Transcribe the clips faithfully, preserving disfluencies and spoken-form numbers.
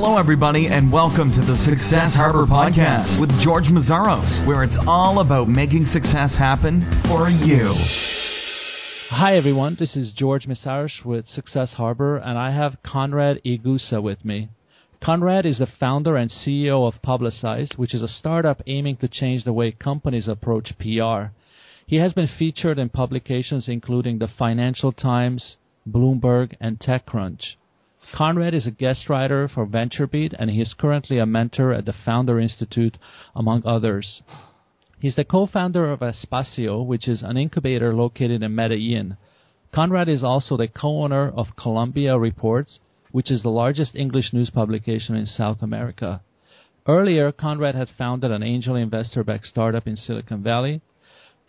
Hello, everybody, and welcome to the Success Harbor Podcast with George Mazaros, where it's all about making success happen for you. Hi, everyone. This is George Mazaros with Success Harbor, and I have Conrad Egusa with me. Conrad is the founder and C E O of Publicize, which is a startup aiming to change the way companies approach P R. He has been featured in publications including the Financial Times, Bloomberg, and TechCrunch. Conrad is a guest writer for VentureBeat, and he is currently a mentor at the Founder Institute, among others. He's the co-founder of Espacio, which is an incubator located in Medellin. Conrad is also the co-owner of Colombia Reports, which is the largest English news publication in South America. Earlier, Conrad had founded an angel investor-backed startup in Silicon Valley.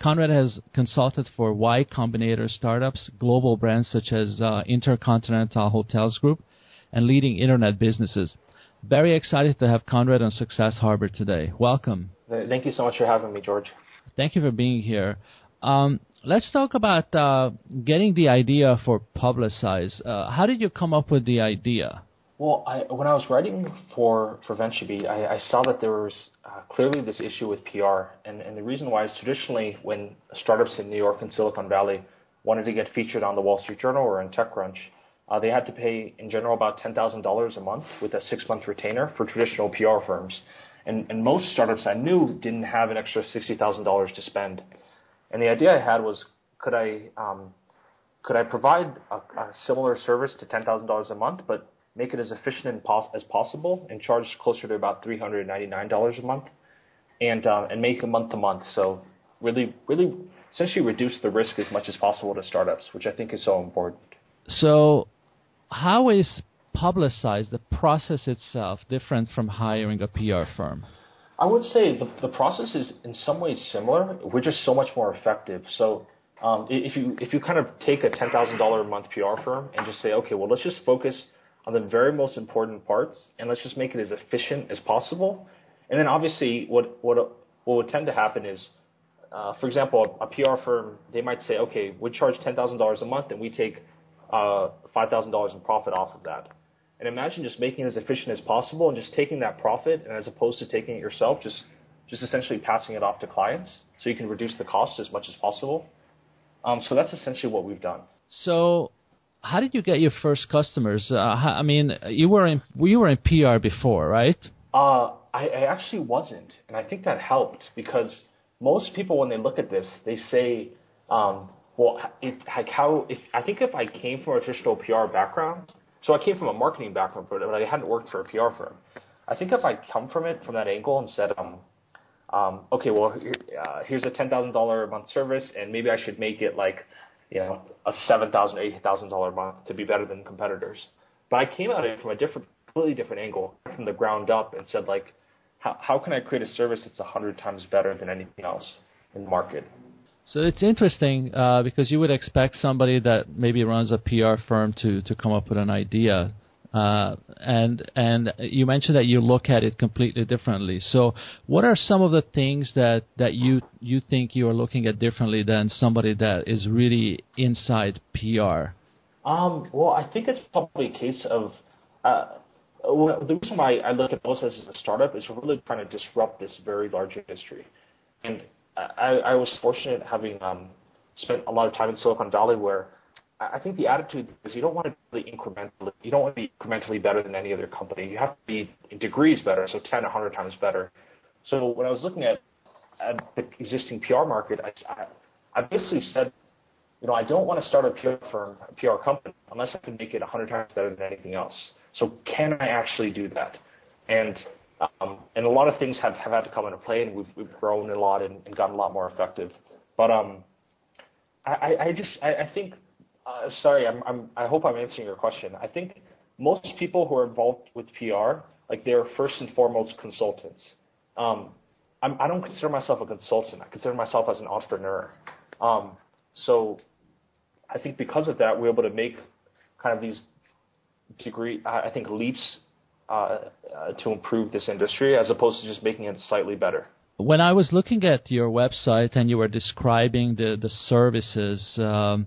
Conrad has consulted for Y Combinator startups, global brands such as uh, Intercontinental Hotels Group, and leading internet businesses. Very excited to have Conrad on Success Harbor today. Welcome. Thank you so much for having me, George. Thank you for being here. Um, let's talk about uh, getting the idea for Publicize. Uh, how did you come up with the idea? Well, I, when I was writing for, for VentureBeat, I, I saw that there was uh, clearly this issue with P R. And, and the reason why is traditionally when startups in New York and Silicon Valley wanted to get featured on the Wall Street Journal or in TechCrunch, Uh, they had to pay, in general, about ten thousand dollars a month with a six-month retainer for traditional P R firms. And, and most startups I knew didn't have an extra sixty thousand dollars to spend. And the idea I had was, could I um, could I provide a, a similar service to ten thousand dollars a month, but make it as efficient and pos- as possible and charge closer to about three hundred ninety-nine dollars a month and uh, and make it month-to-month. So really, really essentially reduce the risk as much as possible to startups, which I think is so important. So how is Publicize, the process itself, different from hiring a P R firm? I would say the, the process is in some ways similar. We're just so much more effective. So um, if you if you kind of take a ten thousand dollars a month P R firm and just say, okay, well, let's just focus on the very most important parts and let's just make it as efficient as possible. And then obviously what, what, what would tend to happen is, uh, for example, a, a P R firm, they might say, okay, we charge ten thousand dollars a month and we take Uh, five thousand dollars in profit off of that. And imagine just making it as efficient as possible and just taking that profit, and as opposed to taking it yourself, just, just essentially passing it off to clients so you can reduce the cost as much as possible. Um, so that's essentially what we've done. So how did you get your first customers? Uh, I mean, you were in, you were in P R before, right? Uh, I, I actually wasn't, and I think that helped because most people, when they look at this, they say um, – Well, if, like how, if, I think if I came from a traditional P R background, so I came from a marketing background, but I hadn't worked for a P R firm. I think if I come from it from that angle and said, um, um, okay, well, here, uh, here's a ten thousand dollars a month service, and maybe I should make it like, you know, a seven thousand dollars, eight thousand dollars a month to be better than competitors. But I came at it from a different, completely different angle, from the ground up, and said, like, how, how can I create a service that's one hundred times better than anything else in the market? So it's interesting uh, because you would expect somebody that maybe runs a P R firm to, to come up with an idea. Uh, and and you mentioned that you look at it completely differently. So what are some of the things that, that you, you think you are looking at differently than somebody that is really inside P R? Um, well, I think it's probably a case of uh, – the reason why I look at both as a startup is we're really trying to disrupt this very large industry. And – I, I was fortunate having um, spent a lot of time in Silicon Valley, where I think the attitude is you don't want to be incrementally, you don't want to be incrementally better than any other company. You have to be in degrees better, so ten, one hundred times better. So when I was looking at, at the existing P R market, I, I basically said, you know, I don't want to start a P R firm, a P R company, unless I can make it one hundred times better than anything else. So can I actually do that? And Um, and a lot of things have, have had to come into play, and we've, we've grown a lot and, and gotten a lot more effective. But um, I, I just I, I think uh, sorry I'm, I'm I hope I'm answering your question. I think most people who are involved with P R, like, they're first and foremost consultants. Um, I'm, I don't consider myself a consultant. I consider myself as an entrepreneur. Um, so I think because of that, we're able to make kind of these degree I think leaps. Uh, uh, to improve this industry as opposed to just making it slightly better. When I was looking at your website and you were describing the, the services, um,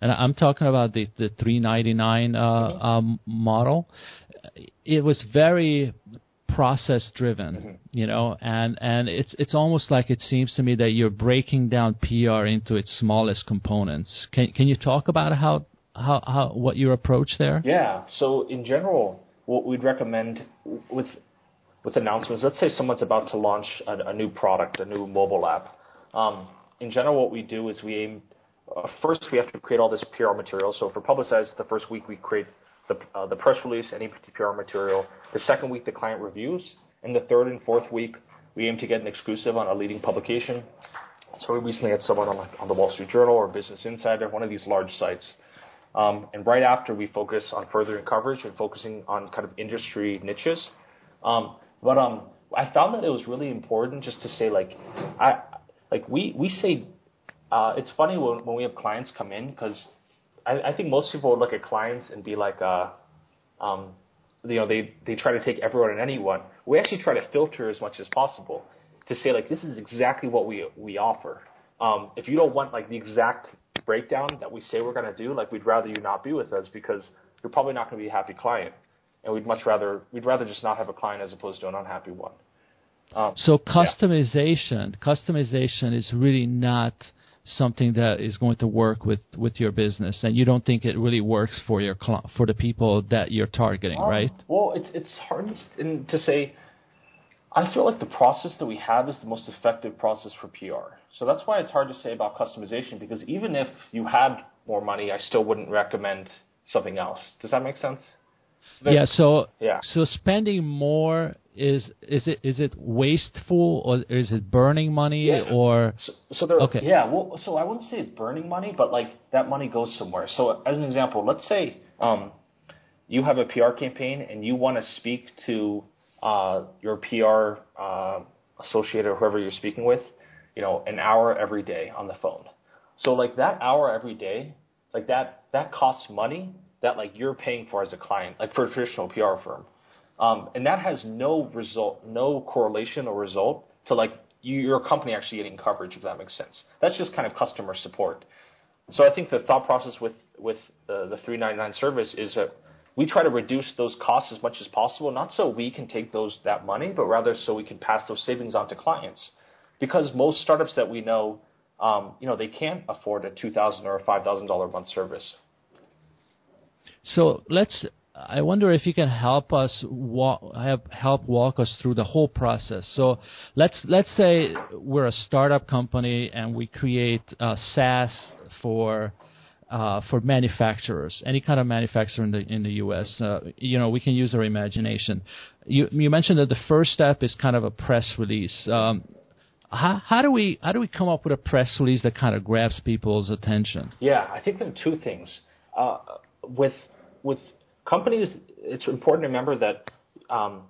and I'm talking about the, the three ninety-nine uh, um, model, it was very process driven, mm-hmm. you know, and, and it's it's almost like it seems to me that you're breaking down P R into its smallest components. Can can you talk about how how, how what your approach there? Yeah. So in general, what we'd recommend with with announcements, let's say someone's about to launch a, a new product, a new mobile app. Um, in general, what we do is we aim uh, first we have to create all this P R material. So for Publicize, the first week we create the, uh, the press release, any P R material. The second week, the client reviews. And the third and fourth week, we aim to get an exclusive on a leading publication. So we recently had someone on, like, on the Wall Street Journal or Business Insider, one of these large sites. Um, and right after, we focus on furthering coverage and focusing on kind of industry niches. Um, but um, I found that it was really important just to say, like, I like we, we say uh, it's funny when, when we have clients come in because I, I think most people would look at clients and be like, uh, um, you know, they, they try to take everyone and anyone. We actually try to filter as much as possible to say, like, this is exactly what we we offer. Um, if you don't want, like, the exact breakdown that we say we're going to do, like, we'd rather you not be with us because you're probably not going to be a happy client. And we'd much rather we'd rather just not have a client as opposed to an unhappy one. Um, so customization, yeah. customization is really not something that is going to work with, with your business, and you don't think it really works for your for the people that you're targeting, um, right? Well, it's it's hard to say. I feel like the process that we have is the most effective process for P R. So that's why it's hard to say about customization, because even if you had more money, I still wouldn't recommend something else. Does that make sense? So yeah. So yeah. So spending more is is it is it wasteful or is it burning money yeah. or so, so there, okay yeah well so I wouldn't say it's burning money, but like that money goes somewhere. So as an example, let's say um, you have a P R campaign and you want to speak to uh, your P R uh, associate or whoever you're speaking with, you know, an hour every day on the phone. So like that hour every day, like that that costs money that like you're paying for as a client, like for a traditional P R firm. Um, and that has no result, no correlation or result to like you, your company actually getting coverage, if that makes sense. That's just kind of customer support. So I think the thought process with with uh, the three ninety-nine service is that we try to reduce those costs as much as possible, not so we can take those that money, but rather so we can pass those savings on to clients. Because most startups that we know, um, you know, they can't afford a two thousand dollars or a five thousand dollars a month service. So let's. I wonder if you can help us walk, have, help walk us through the whole process. So let's let's say we're a startup company and we create a SaaS for uh, for manufacturers, any kind of manufacturer in the in the U S. Uh, you know, we can use our imagination. You you mentioned that the first step is kind of a press release. Um, how, how do we how do we come up with a press release that kind of grabs people's attention? Yeah, I think there are two things uh, with with companies, it's important to remember that um,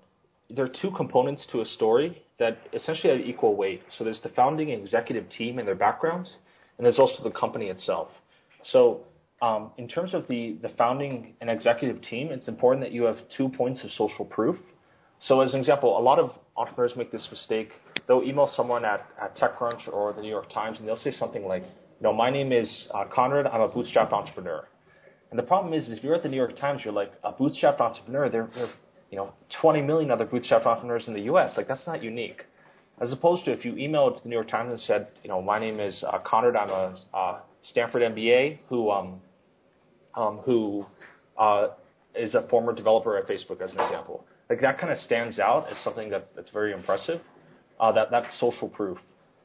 there are two components to a story that essentially have equal weight. So there's the founding and executive team and their backgrounds, and there's also the company itself. So um, in terms of the, the founding and executive team, it's important that you have two points of social proof. So as an example, a lot of entrepreneurs make this mistake. They'll email someone at, at TechCrunch or the New York Times, and they'll say something like, you know, my name is uh, Conrad, I'm a bootstrapped entrepreneur. And the problem is, if you're at the New York Times, you're like a bootstrapped entrepreneur. There, there, you know, twenty million other bootstrapped entrepreneurs in the U S Like that's not unique. As opposed to if you emailed the New York Times and said, you know, my name is uh, Conrad. I'm a uh, Stanford M B A who, um, um, who uh, is a former developer at Facebook, as an example. Like that kind of stands out as something that's that's very impressive. Uh, that that's social proof.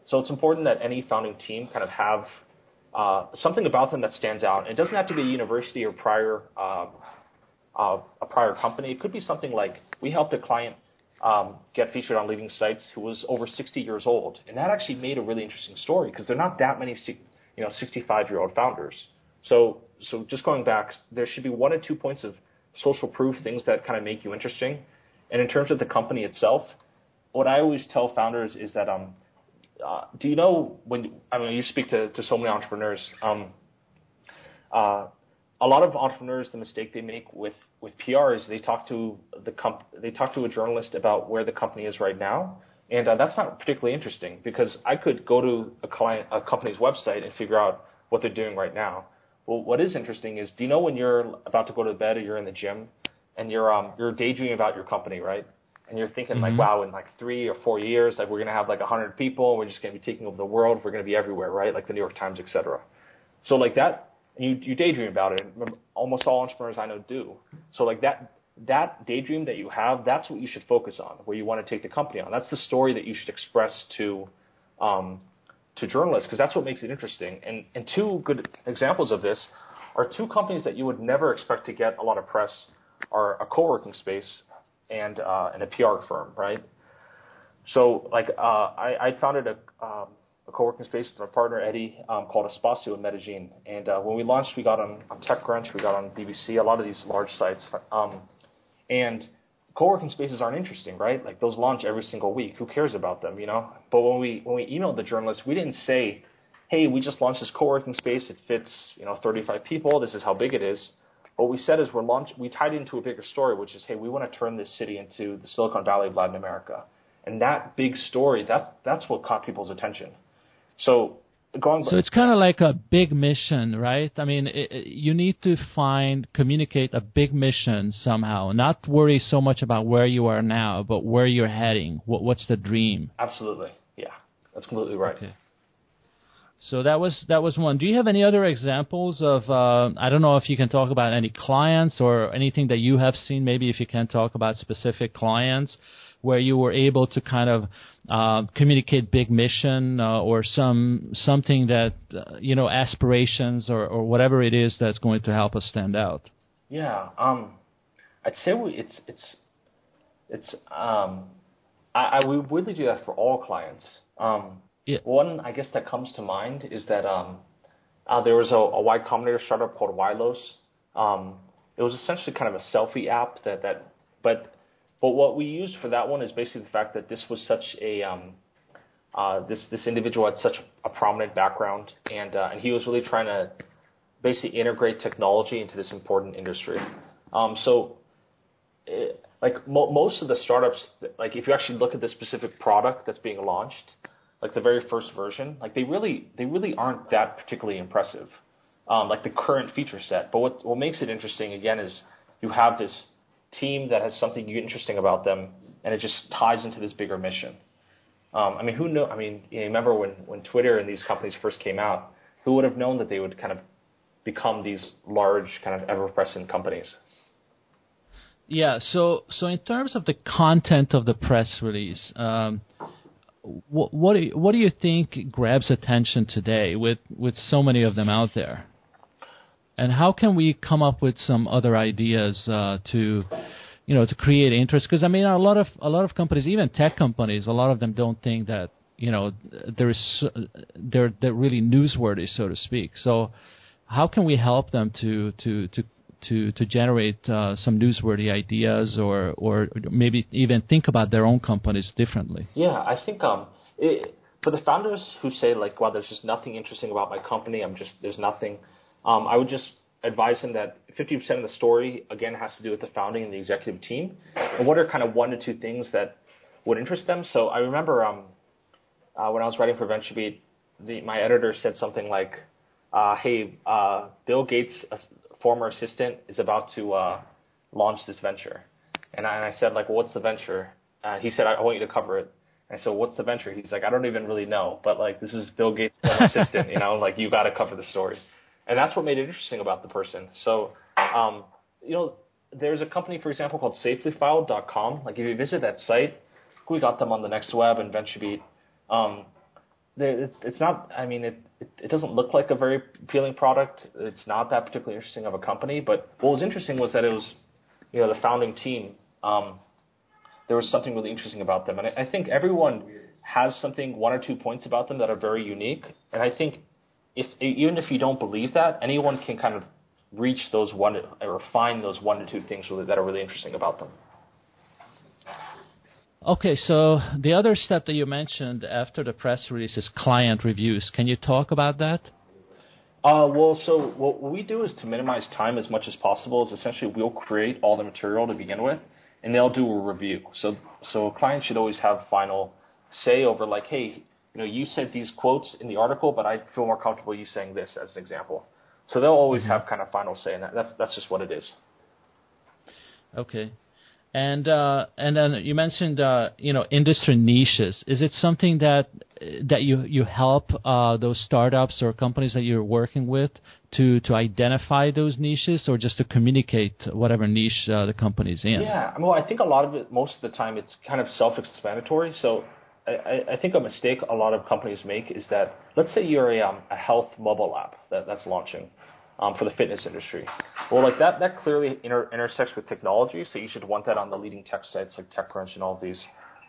So it's important that any founding team kind of have. Uh, something about them that stands out. It doesn't have to be a university or prior uh, uh, a prior company. It could be something like we helped a client um, get featured on leading sites who was over sixty years old, and that actually made a really interesting story because there are not that many, you know, sixty-five-year-old founders. So, so just going back, there should be one or two points of social proof, things that kind of make you interesting. And in terms of the company itself, what I always tell founders is that um. Uh, do you know when I mean you speak to, to so many entrepreneurs? Um, uh, a lot of entrepreneurs, the mistake they make with, with P R is they talk to the comp- they talk to a journalist about where the company is right now, and uh, that's not particularly interesting because I could go to a client a company's website and figure out what they're doing right now. Well, what is interesting is do you know when you're about to go to bed or you're in the gym and you're um you're daydreaming about your company, right? And you're thinking mm-hmm. like, wow, in like three or four years, like we're gonna have like a hundred people, we're just gonna be taking over the world, we're gonna be everywhere, right? Like the New York Times, et cetera. So like that, and you you daydream about it. And almost all entrepreneurs I know do. So like that that daydream that you have, that's what you should focus on, where you want to take the company on. That's the story that you should express to um to journalists, because that's what makes it interesting. And and two good examples of this are two companies that you would never expect to get a lot of press are a co-working space and uh, and a P R firm, right? So like uh, I, I founded a, um, a co-working space with my partner Eddie um, called Espacio in Medellin, and uh, when we launched, we got on, on TechCrunch, we got on B B C, a lot of these large sites, um, and co-working spaces aren't interesting, right? Like those launch every single week. Who cares about them, you know? But when we when we emailed the journalists, we didn't say, hey, we just launched this co-working space. It fits, you know, thirty-five people. This is how big it is. What we said is we're launch. We tied it into a bigger story, which is, hey, we want to turn this city into the Silicon Valley of Latin America. And that big story, that's that's what caught people's attention. So going. So it's kind of like a big mission, right? I mean, it, it, you need to find communicate a big mission somehow. Not worry so much about where you are now, but where you're heading. What, what's the dream? Absolutely, yeah, that's completely right. Okay. So that was that was one. Do you have any other examples of, uh, I don't know if you can talk about any clients or anything that you have seen, maybe if you can talk about specific clients where you were able to kind of uh, communicate big mission uh, or some something that, uh, you know, aspirations or, or whatever it is that's going to help us stand out? Yeah, um, I'd say we, it's, it's, it's um, I, I would really do that for all clients. Um Yeah. One, I guess, that comes to mind is that um, uh, there was a, a Y Combinator startup called Ylos. Um, it was essentially kind of a selfie app that, that but but what we used for that one is basically the fact that this was such a um, uh, this this individual had such a prominent background, and uh, and he was really trying to basically integrate technology into this important industry. Um, so. It, like mo- most of the startups, like if you actually look at the specific product that's being launched, like the very first version, like they really, they really aren't that particularly impressive, um, like the current feature set. But what what makes it interesting again is you have this team that has something interesting about them, and it just ties into this bigger mission. Um, I mean, who knew? I mean, you know, remember when when Twitter and these companies first came out? Who would have known that they would kind of become these large, kind of ever-present companies? Yeah. So so in terms of the content of the press release. Um, What, what, do you, what do you think grabs attention today with, with so many of them out there? And how can we come up with some other ideas uh, to, you know, to create interest? Because I mean, a lot of a lot of companies, even tech companies, a lot of them don't think that, you know, there is they're they're really newsworthy, so to speak. So, how can we help them to to to to, to generate uh, some newsworthy ideas, or, or maybe even think about their own companies differently? Yeah, I think um, it, for the founders who say like, "Wow, there's just nothing interesting about my company. I'm just there's nothing." Um, I would just advise them that fifty percent of the story again has to do with the founding and the executive team, and what are kind of one to two things that would interest them. So I remember um, uh, when I was writing for VentureBeat, the, my editor said something like, uh, "Hey, uh, Bill Gates." Uh, former assistant is about to uh, launch this venture. And I, and I said, like, well, what's the venture? Uh, he said, I want you to cover it. And so what's the venture? He's like, I don't even really know, but, like, this is Bill Gates' former assistant, you know, like, you got to cover the story. And that's what made it interesting about the person. So, um, you know, there's a company, for example, called safely filed dot com. Like, if you visit that site, we got them on the Next Web and VentureBeat. Um, it's not, I mean, it, it doesn't look like a very appealing product. It's not that particularly interesting of a company. But what was interesting was that it was, you know, the founding team. Um, there was something really interesting about them. And I, I think everyone has something, one or two points about them that are very unique. And I think if even if you don't believe that, anyone can kind of reach those one or find those one to two things that are really interesting about them. Okay, so the other step that you mentioned after the press release is client reviews. Can you talk about that? Uh, well, so what we do is to minimize time as much as possible is essentially we'll create all the material to begin with, and they'll do a review. So so a client should always have final say over like, hey, you know, you said these quotes in the article, but I feel more comfortable you saying this as an example. So they'll always have kind of final say, and that's, that's just what it is. Okay. And uh, and then you mentioned uh, you know, industry niches. Is it something that that you you help uh, those startups or companies that you're working with to to identify those niches, or just to communicate whatever niche uh, the company's in? Yeah, well, I think a lot of it, most of the time, it's kind of self-explanatory. So I, I think a mistake a lot of companies make is that, let's say you're a, um, a health mobile app that, that's launching. Um, for the fitness industry. Well, like that that clearly inter intersects with technology, so you should want that on the leading tech sites like TechCrunch and all of these.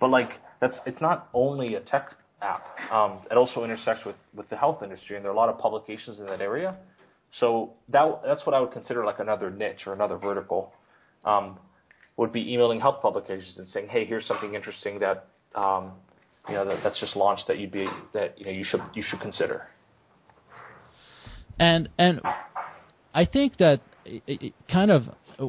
But like that's it's not only a tech app. Um, it also intersects with, with the health industry, and there are a lot of publications in that area. So that that's what I would consider like another niche or another vertical, um, would be emailing health publications and saying, hey, here's something interesting that um, you know that, that's just launched that you'd be that you know you should you should consider. And and. I think that it, it kind of,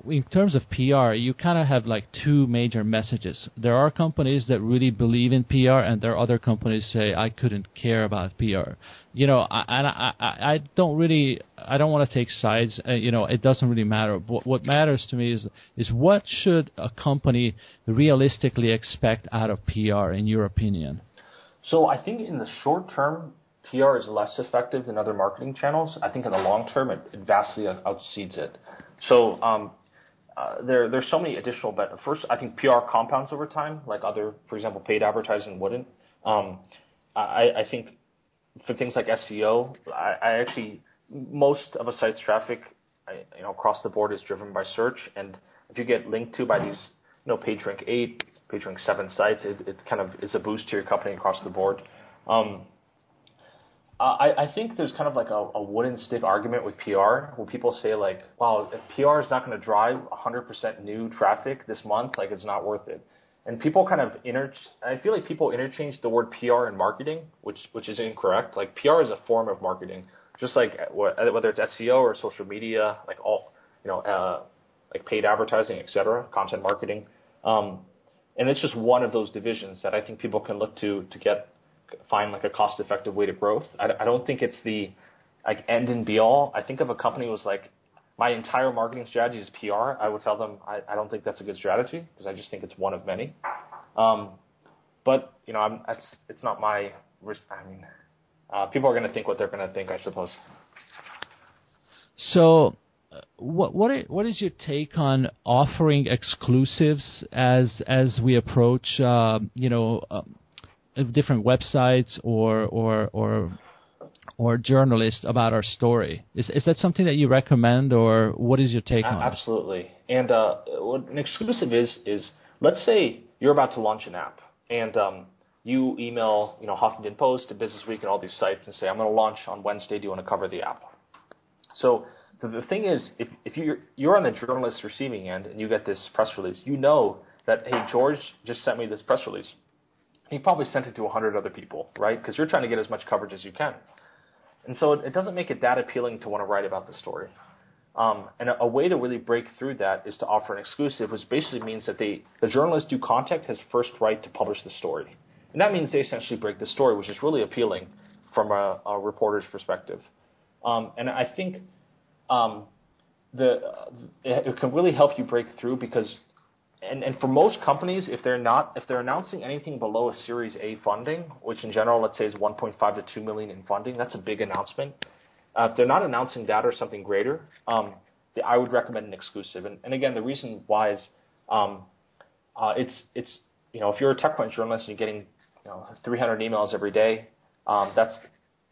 in terms of P R, you kind of have like two major messages. There are companies that really believe in P R, and there are other companies say, I couldn't care about P R. You know, I, I, I, I don't really, I don't want to take sides. Uh, you know, it doesn't really matter. But what matters to me is, is what should a company realistically expect out of P R, in your opinion? So I think in the short term, P R is less effective than other marketing channels. I think in the long term, it, it vastly outseeds it. So um, uh, there, there's so many additional benefits. First, I think P R compounds over time, like other, for example, paid advertising wouldn't. Um, I, I think for things like S E O, I, I actually most of a site's traffic, I, you know, across the board is driven by search. And if you get linked to by these, you know, PageRank eight, PageRank seven sites, it, it kind of is a boost to your company across the board. Um, Uh, I, I think there's kind of like a, a wooden stick argument with P R, where people say like, wow, if P R is not going to drive one hundred percent new traffic this month, like it's not worth it. And people kind of inter I feel like people interchange the word P R and marketing, which which is incorrect. Like P R is a form of marketing, just like whether it's S E O or social media, like all, you know, uh, like paid advertising, et cetera, content marketing. Um, and it's just one of those divisions that I think people can look to to get find like a cost-effective way to growth. I, I don't think it's the like end and be all. I think if a company was like, my entire marketing strategy is P R, I would tell them I, I don't think that's a good strategy, because I just think it's one of many. Um, but you know, I'm, it's it's not my risk. I mean, uh, people are going to think what they're going to think, I suppose. So, uh, what what is, what is your take on offering exclusives as as we approach uh, you know? Uh, different websites or or or or journalists about our story? Is is that something that you recommend, or what is your take on it? Absolutely. And uh, what an exclusive is is let's say you're about to launch an app, and um, you email you know Huffington Post and Business Week and all these sites and say, I'm going to launch on Wednesday. Do you want to cover the app? So the, the thing is, if if you're you're on the journalist receiving end and you get this press release, you know that, hey, George just sent me this press release. He probably sent it to a hundred other people, right? Because you're trying to get as much coverage as you can. And so it, it doesn't make it that appealing to want to write about the story. Um, and a, a way to really break through that is to offer an exclusive, which basically means that they, the journalist due contact has first right to publish the story. And that means they essentially break the story, which is really appealing from a, a reporter's perspective. Um, and I think um, the, it, it can really help you break through, because And, and for most companies, if they're not, if they're announcing anything below a Series A funding, which in general, let's say, is one point five to two million in funding, that's a big announcement. Uh, if they're not announcing that or something greater, um, the, I would recommend an exclusive. And, and again, the reason why is, um, uh, it's it's you know, if you're a TechCrunch journalist and you're getting you know three hundred emails every day, um, that's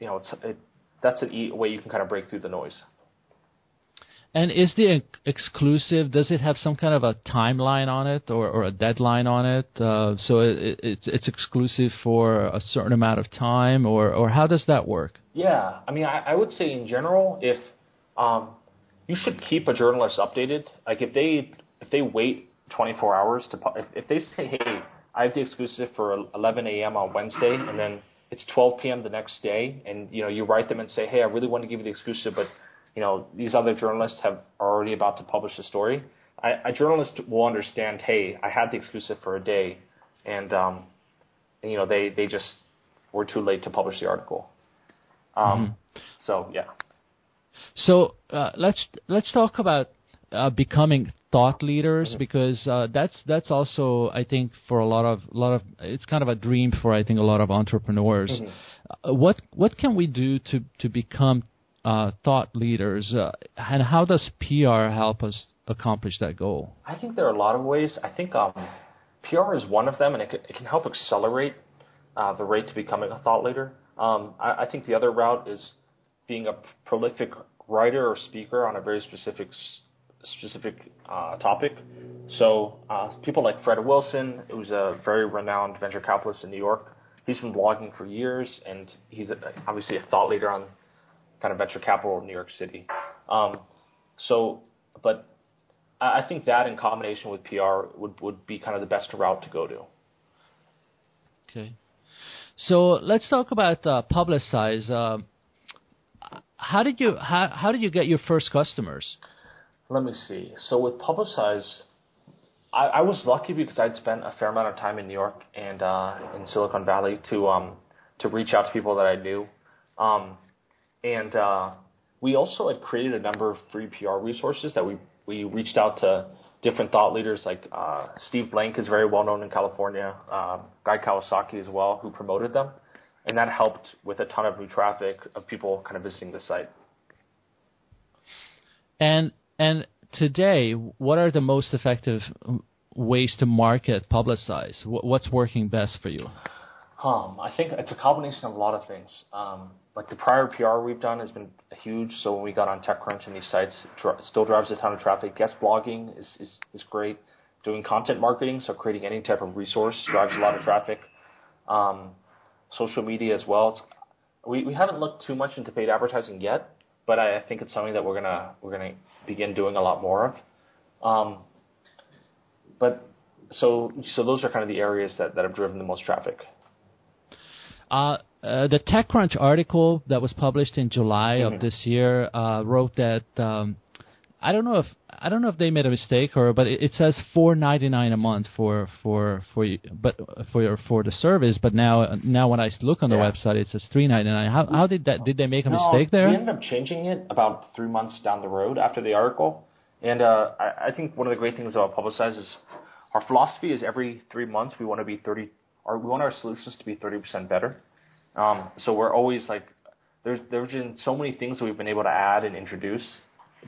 you know it's, it, that's a e way you can kind of break through the noise. And is the exclusive, does it have some kind of a timeline on it, or, or a deadline on it? Uh, so it, it, it's exclusive for a certain amount of time, or, or how does that work? Yeah, I mean, I, I would say in general, if um, you should keep a journalist updated. Like if they if they wait twenty-four hours to if, if they say, hey, I have the exclusive for eleven A M on Wednesday, and then it's twelve P M the next day, and you know you write them and say, hey, I really want to give you the exclusive, but you know, these other journalists have are already about to publish the story. I, a journalist will understand, hey, I had the exclusive for a day, and, um, and you know, they, they just were too late to publish the article. Um, mm-hmm. So, yeah. So uh, let's let's talk about uh, becoming thought leaders, because uh, that's that's also, I think, for a lot of lot of it's kind of a dream for, I think, a lot of entrepreneurs. Mm-hmm. uh, what what can we do to to become uh, thought leaders, uh, and how does P R help us accomplish that goal? I think there are a lot of ways. I think um, P R is one of them, and it, it can help accelerate uh, the rate to becoming a thought leader. Um, I, I think the other route is being a prolific writer or speaker on a very specific specific uh, topic. So uh, people like Fred Wilson, who's a very renowned venture capitalist in New York, he's been blogging for years, and he's a, obviously a thought leader on kind of venture capital in New York City. Um, so, but I think that in combination with P R would, would be kind of the best route to go to. Okay. So let's talk about uh, Publicize. Uh, how did you how, how did you get your first customers? Let me see. So with Publicize, I, I was lucky because I'd spent a fair amount of time in New York and uh, in Silicon Valley to um, to reach out to people that I knew, um, and uh, we also had created a number of free P R resources that we we reached out to different thought leaders like uh, Steve Blank is very well known in California, uh, Guy Kawasaki as well, who promoted them, and that helped with a ton of new traffic of people kind of visiting the site. And and today, what are the most effective ways to market Publicize? What's working best for you? Um, I think it's a combination of a lot of things. Um, like the prior P R we've done has been huge. So when we got on TechCrunch and these sites, it still drives a ton of traffic. Guest blogging is, is, is great. Doing content marketing, so creating any type of resource drives a lot of traffic. Um, social media as well. It's, we, we haven't looked too much into paid advertising yet, but I, I think it's something that we're gonna we're gonna begin doing a lot more of. Um, but so so those are kind of the areas that, that have driven the most traffic. Uh, uh, the TechCrunch article that was published in July mm-hmm. of this year uh, wrote that um, I don't know if I don't know if they made a mistake or, but it, it says four ninety-nine a month for for for you, but for your, for the service. But now now when I look on the yeah. website, it says three ninety-nine. How how did that did they make a no, mistake there? We ended up changing it about three months down the road after the article, and uh, I, I think one of the great things about Publicize is our philosophy is every three months we want to be thirty. Our, we want our solutions to be thirty percent better. Um, so we're always like, there's there's been so many things that we've been able to add and introduce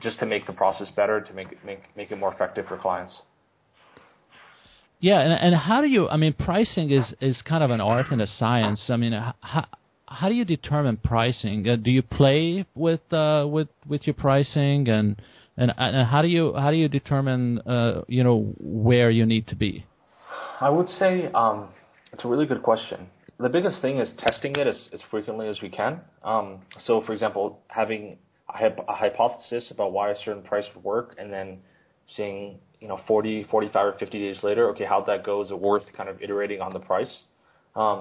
just to make the process better, to make it, make make it more effective for clients. Yeah, and and how do you? I mean, pricing is, is kind of an art and a science. I mean, how how do you determine pricing? Uh, do you play with uh, with with your pricing, and and and how do you how do you determine uh, you know where you need to be? I would say. Um, It's a really good question. The biggest thing is testing it as, as frequently as we can. Um, so, for example, having a, a hypothesis about why a certain price would work, and then seeing, you know, forty, forty-five, or fifty days later, okay, how'd that go? Is it worth kind of iterating on the price? Um,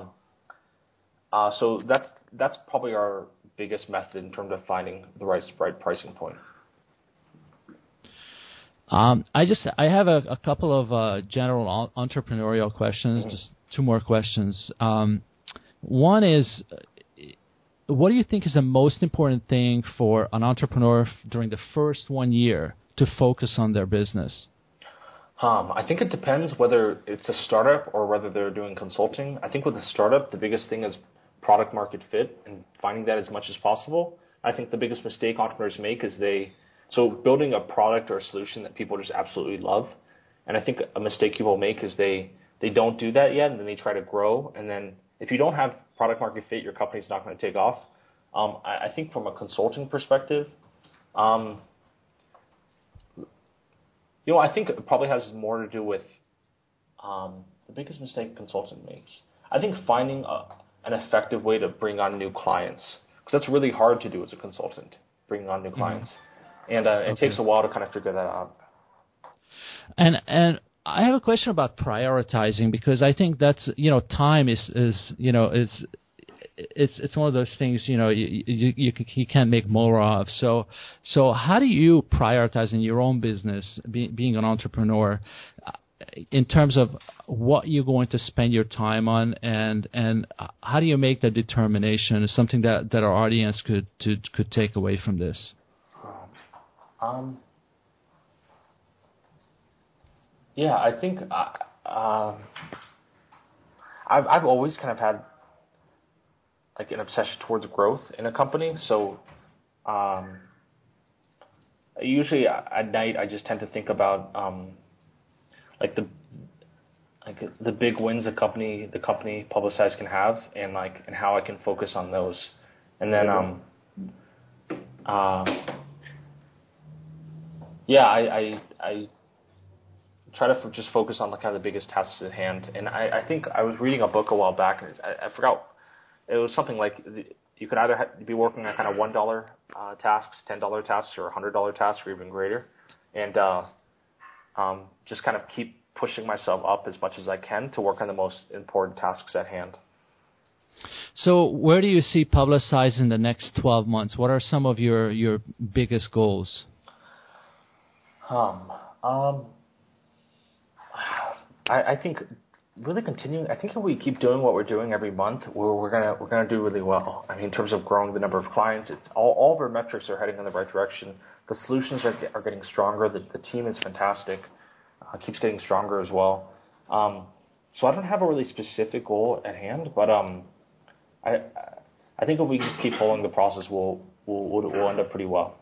uh, so that's that's probably our biggest method in terms of finding the right, right pricing point. Um, I just I have a, a couple of uh, general entrepreneurial questions. Mm-hmm. Just two more questions. Um, one is, what do you think is the most important thing for an entrepreneur f- during the first one year to focus on their business? Um, I think it depends whether it's a startup or whether they're doing consulting. I think with a startup, the biggest thing is product market fit and finding that as much as possible. I think the biggest mistake entrepreneurs make is they – so building a product or a solution that people just absolutely love. And I think a mistake people make is they – They don't do that yet, and then they try to grow. And then if you don't have product market fit, your company's not going to take off. Um, I, I think from a consulting perspective, um, you know, I think it probably has more to do with um, the biggest mistake a consultant makes. I think finding a, an effective way to bring on new clients, because that's really hard to do as a consultant, bringing on new clients. Mm-hmm. And uh, it okay. takes a while to kind of figure that out. And and. I have a question about prioritizing, because I think that's, you know, time is, is you know, it's it's it's one of those things, you know, you you, you, you can't make more of. So so how do you prioritize in your own business, be, being an entrepreneur, in terms of what you're going to spend your time on, and and how do you make that determination? Is something that, that our audience could to, could take away from this? Um. Yeah, I think I, uh, I've I've always kind of had like an obsession towards growth in a company. So um, usually at night, I just tend to think about um, like the like the big wins the company the company Publicize can have, and like and how I can focus on those, and then um, uh, yeah, I I. I try to f- just focus on the kind of the biggest tasks at hand. And I, I think I was reading a book a while back, and I, I forgot. It was something like the, you could either ha- be working on kind of one dollar uh, tasks, ten dollar tasks, or one hundred dollar tasks, or even greater, and uh, um, just kind of keep pushing myself up as much as I can to work on the most important tasks at hand. So where do you see Publicize in the next twelve months? What are some of your, your biggest goals? Um. um I, I think really continuing. I think if we keep doing what we're doing every month, we're, we're gonna we're gonna do really well. I mean, in terms of growing the number of clients, it's all, all of our metrics are heading in the right direction. The solutions are are getting stronger. The, the team is fantastic. Uh, keeps getting stronger as well. Um, so I don't have a really specific goal at hand, but um, I I think if we just keep following the process, we'll we'll we'll end up pretty well.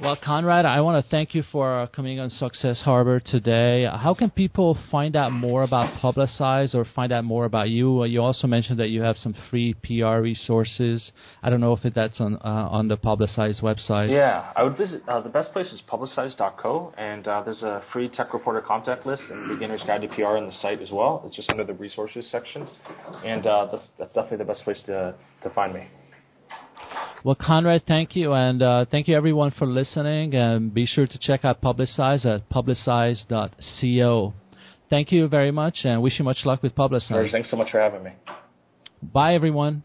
Well, Conrad, I want to thank you for coming on Success Harbor today. How can people find out more about Publicize or find out more about you? You also mentioned that you have some free P R resources. I don't know if that's on uh, on the Publicize website. Yeah, I would visit. Uh, the best place is publicize dot co, and uh, there's a free Tech Reporter contact list and Beginner's Guide to P R on the site as well. It's just under the resources section, and uh, that's, that's definitely the best place to to find me. Well, Conrad, thank you, and uh, thank you, everyone, for listening, and be sure to check out Publicize at publicize dot co. Thank you very much, and wish you much luck with Publicize. Thanks so much for having me. Bye, everyone.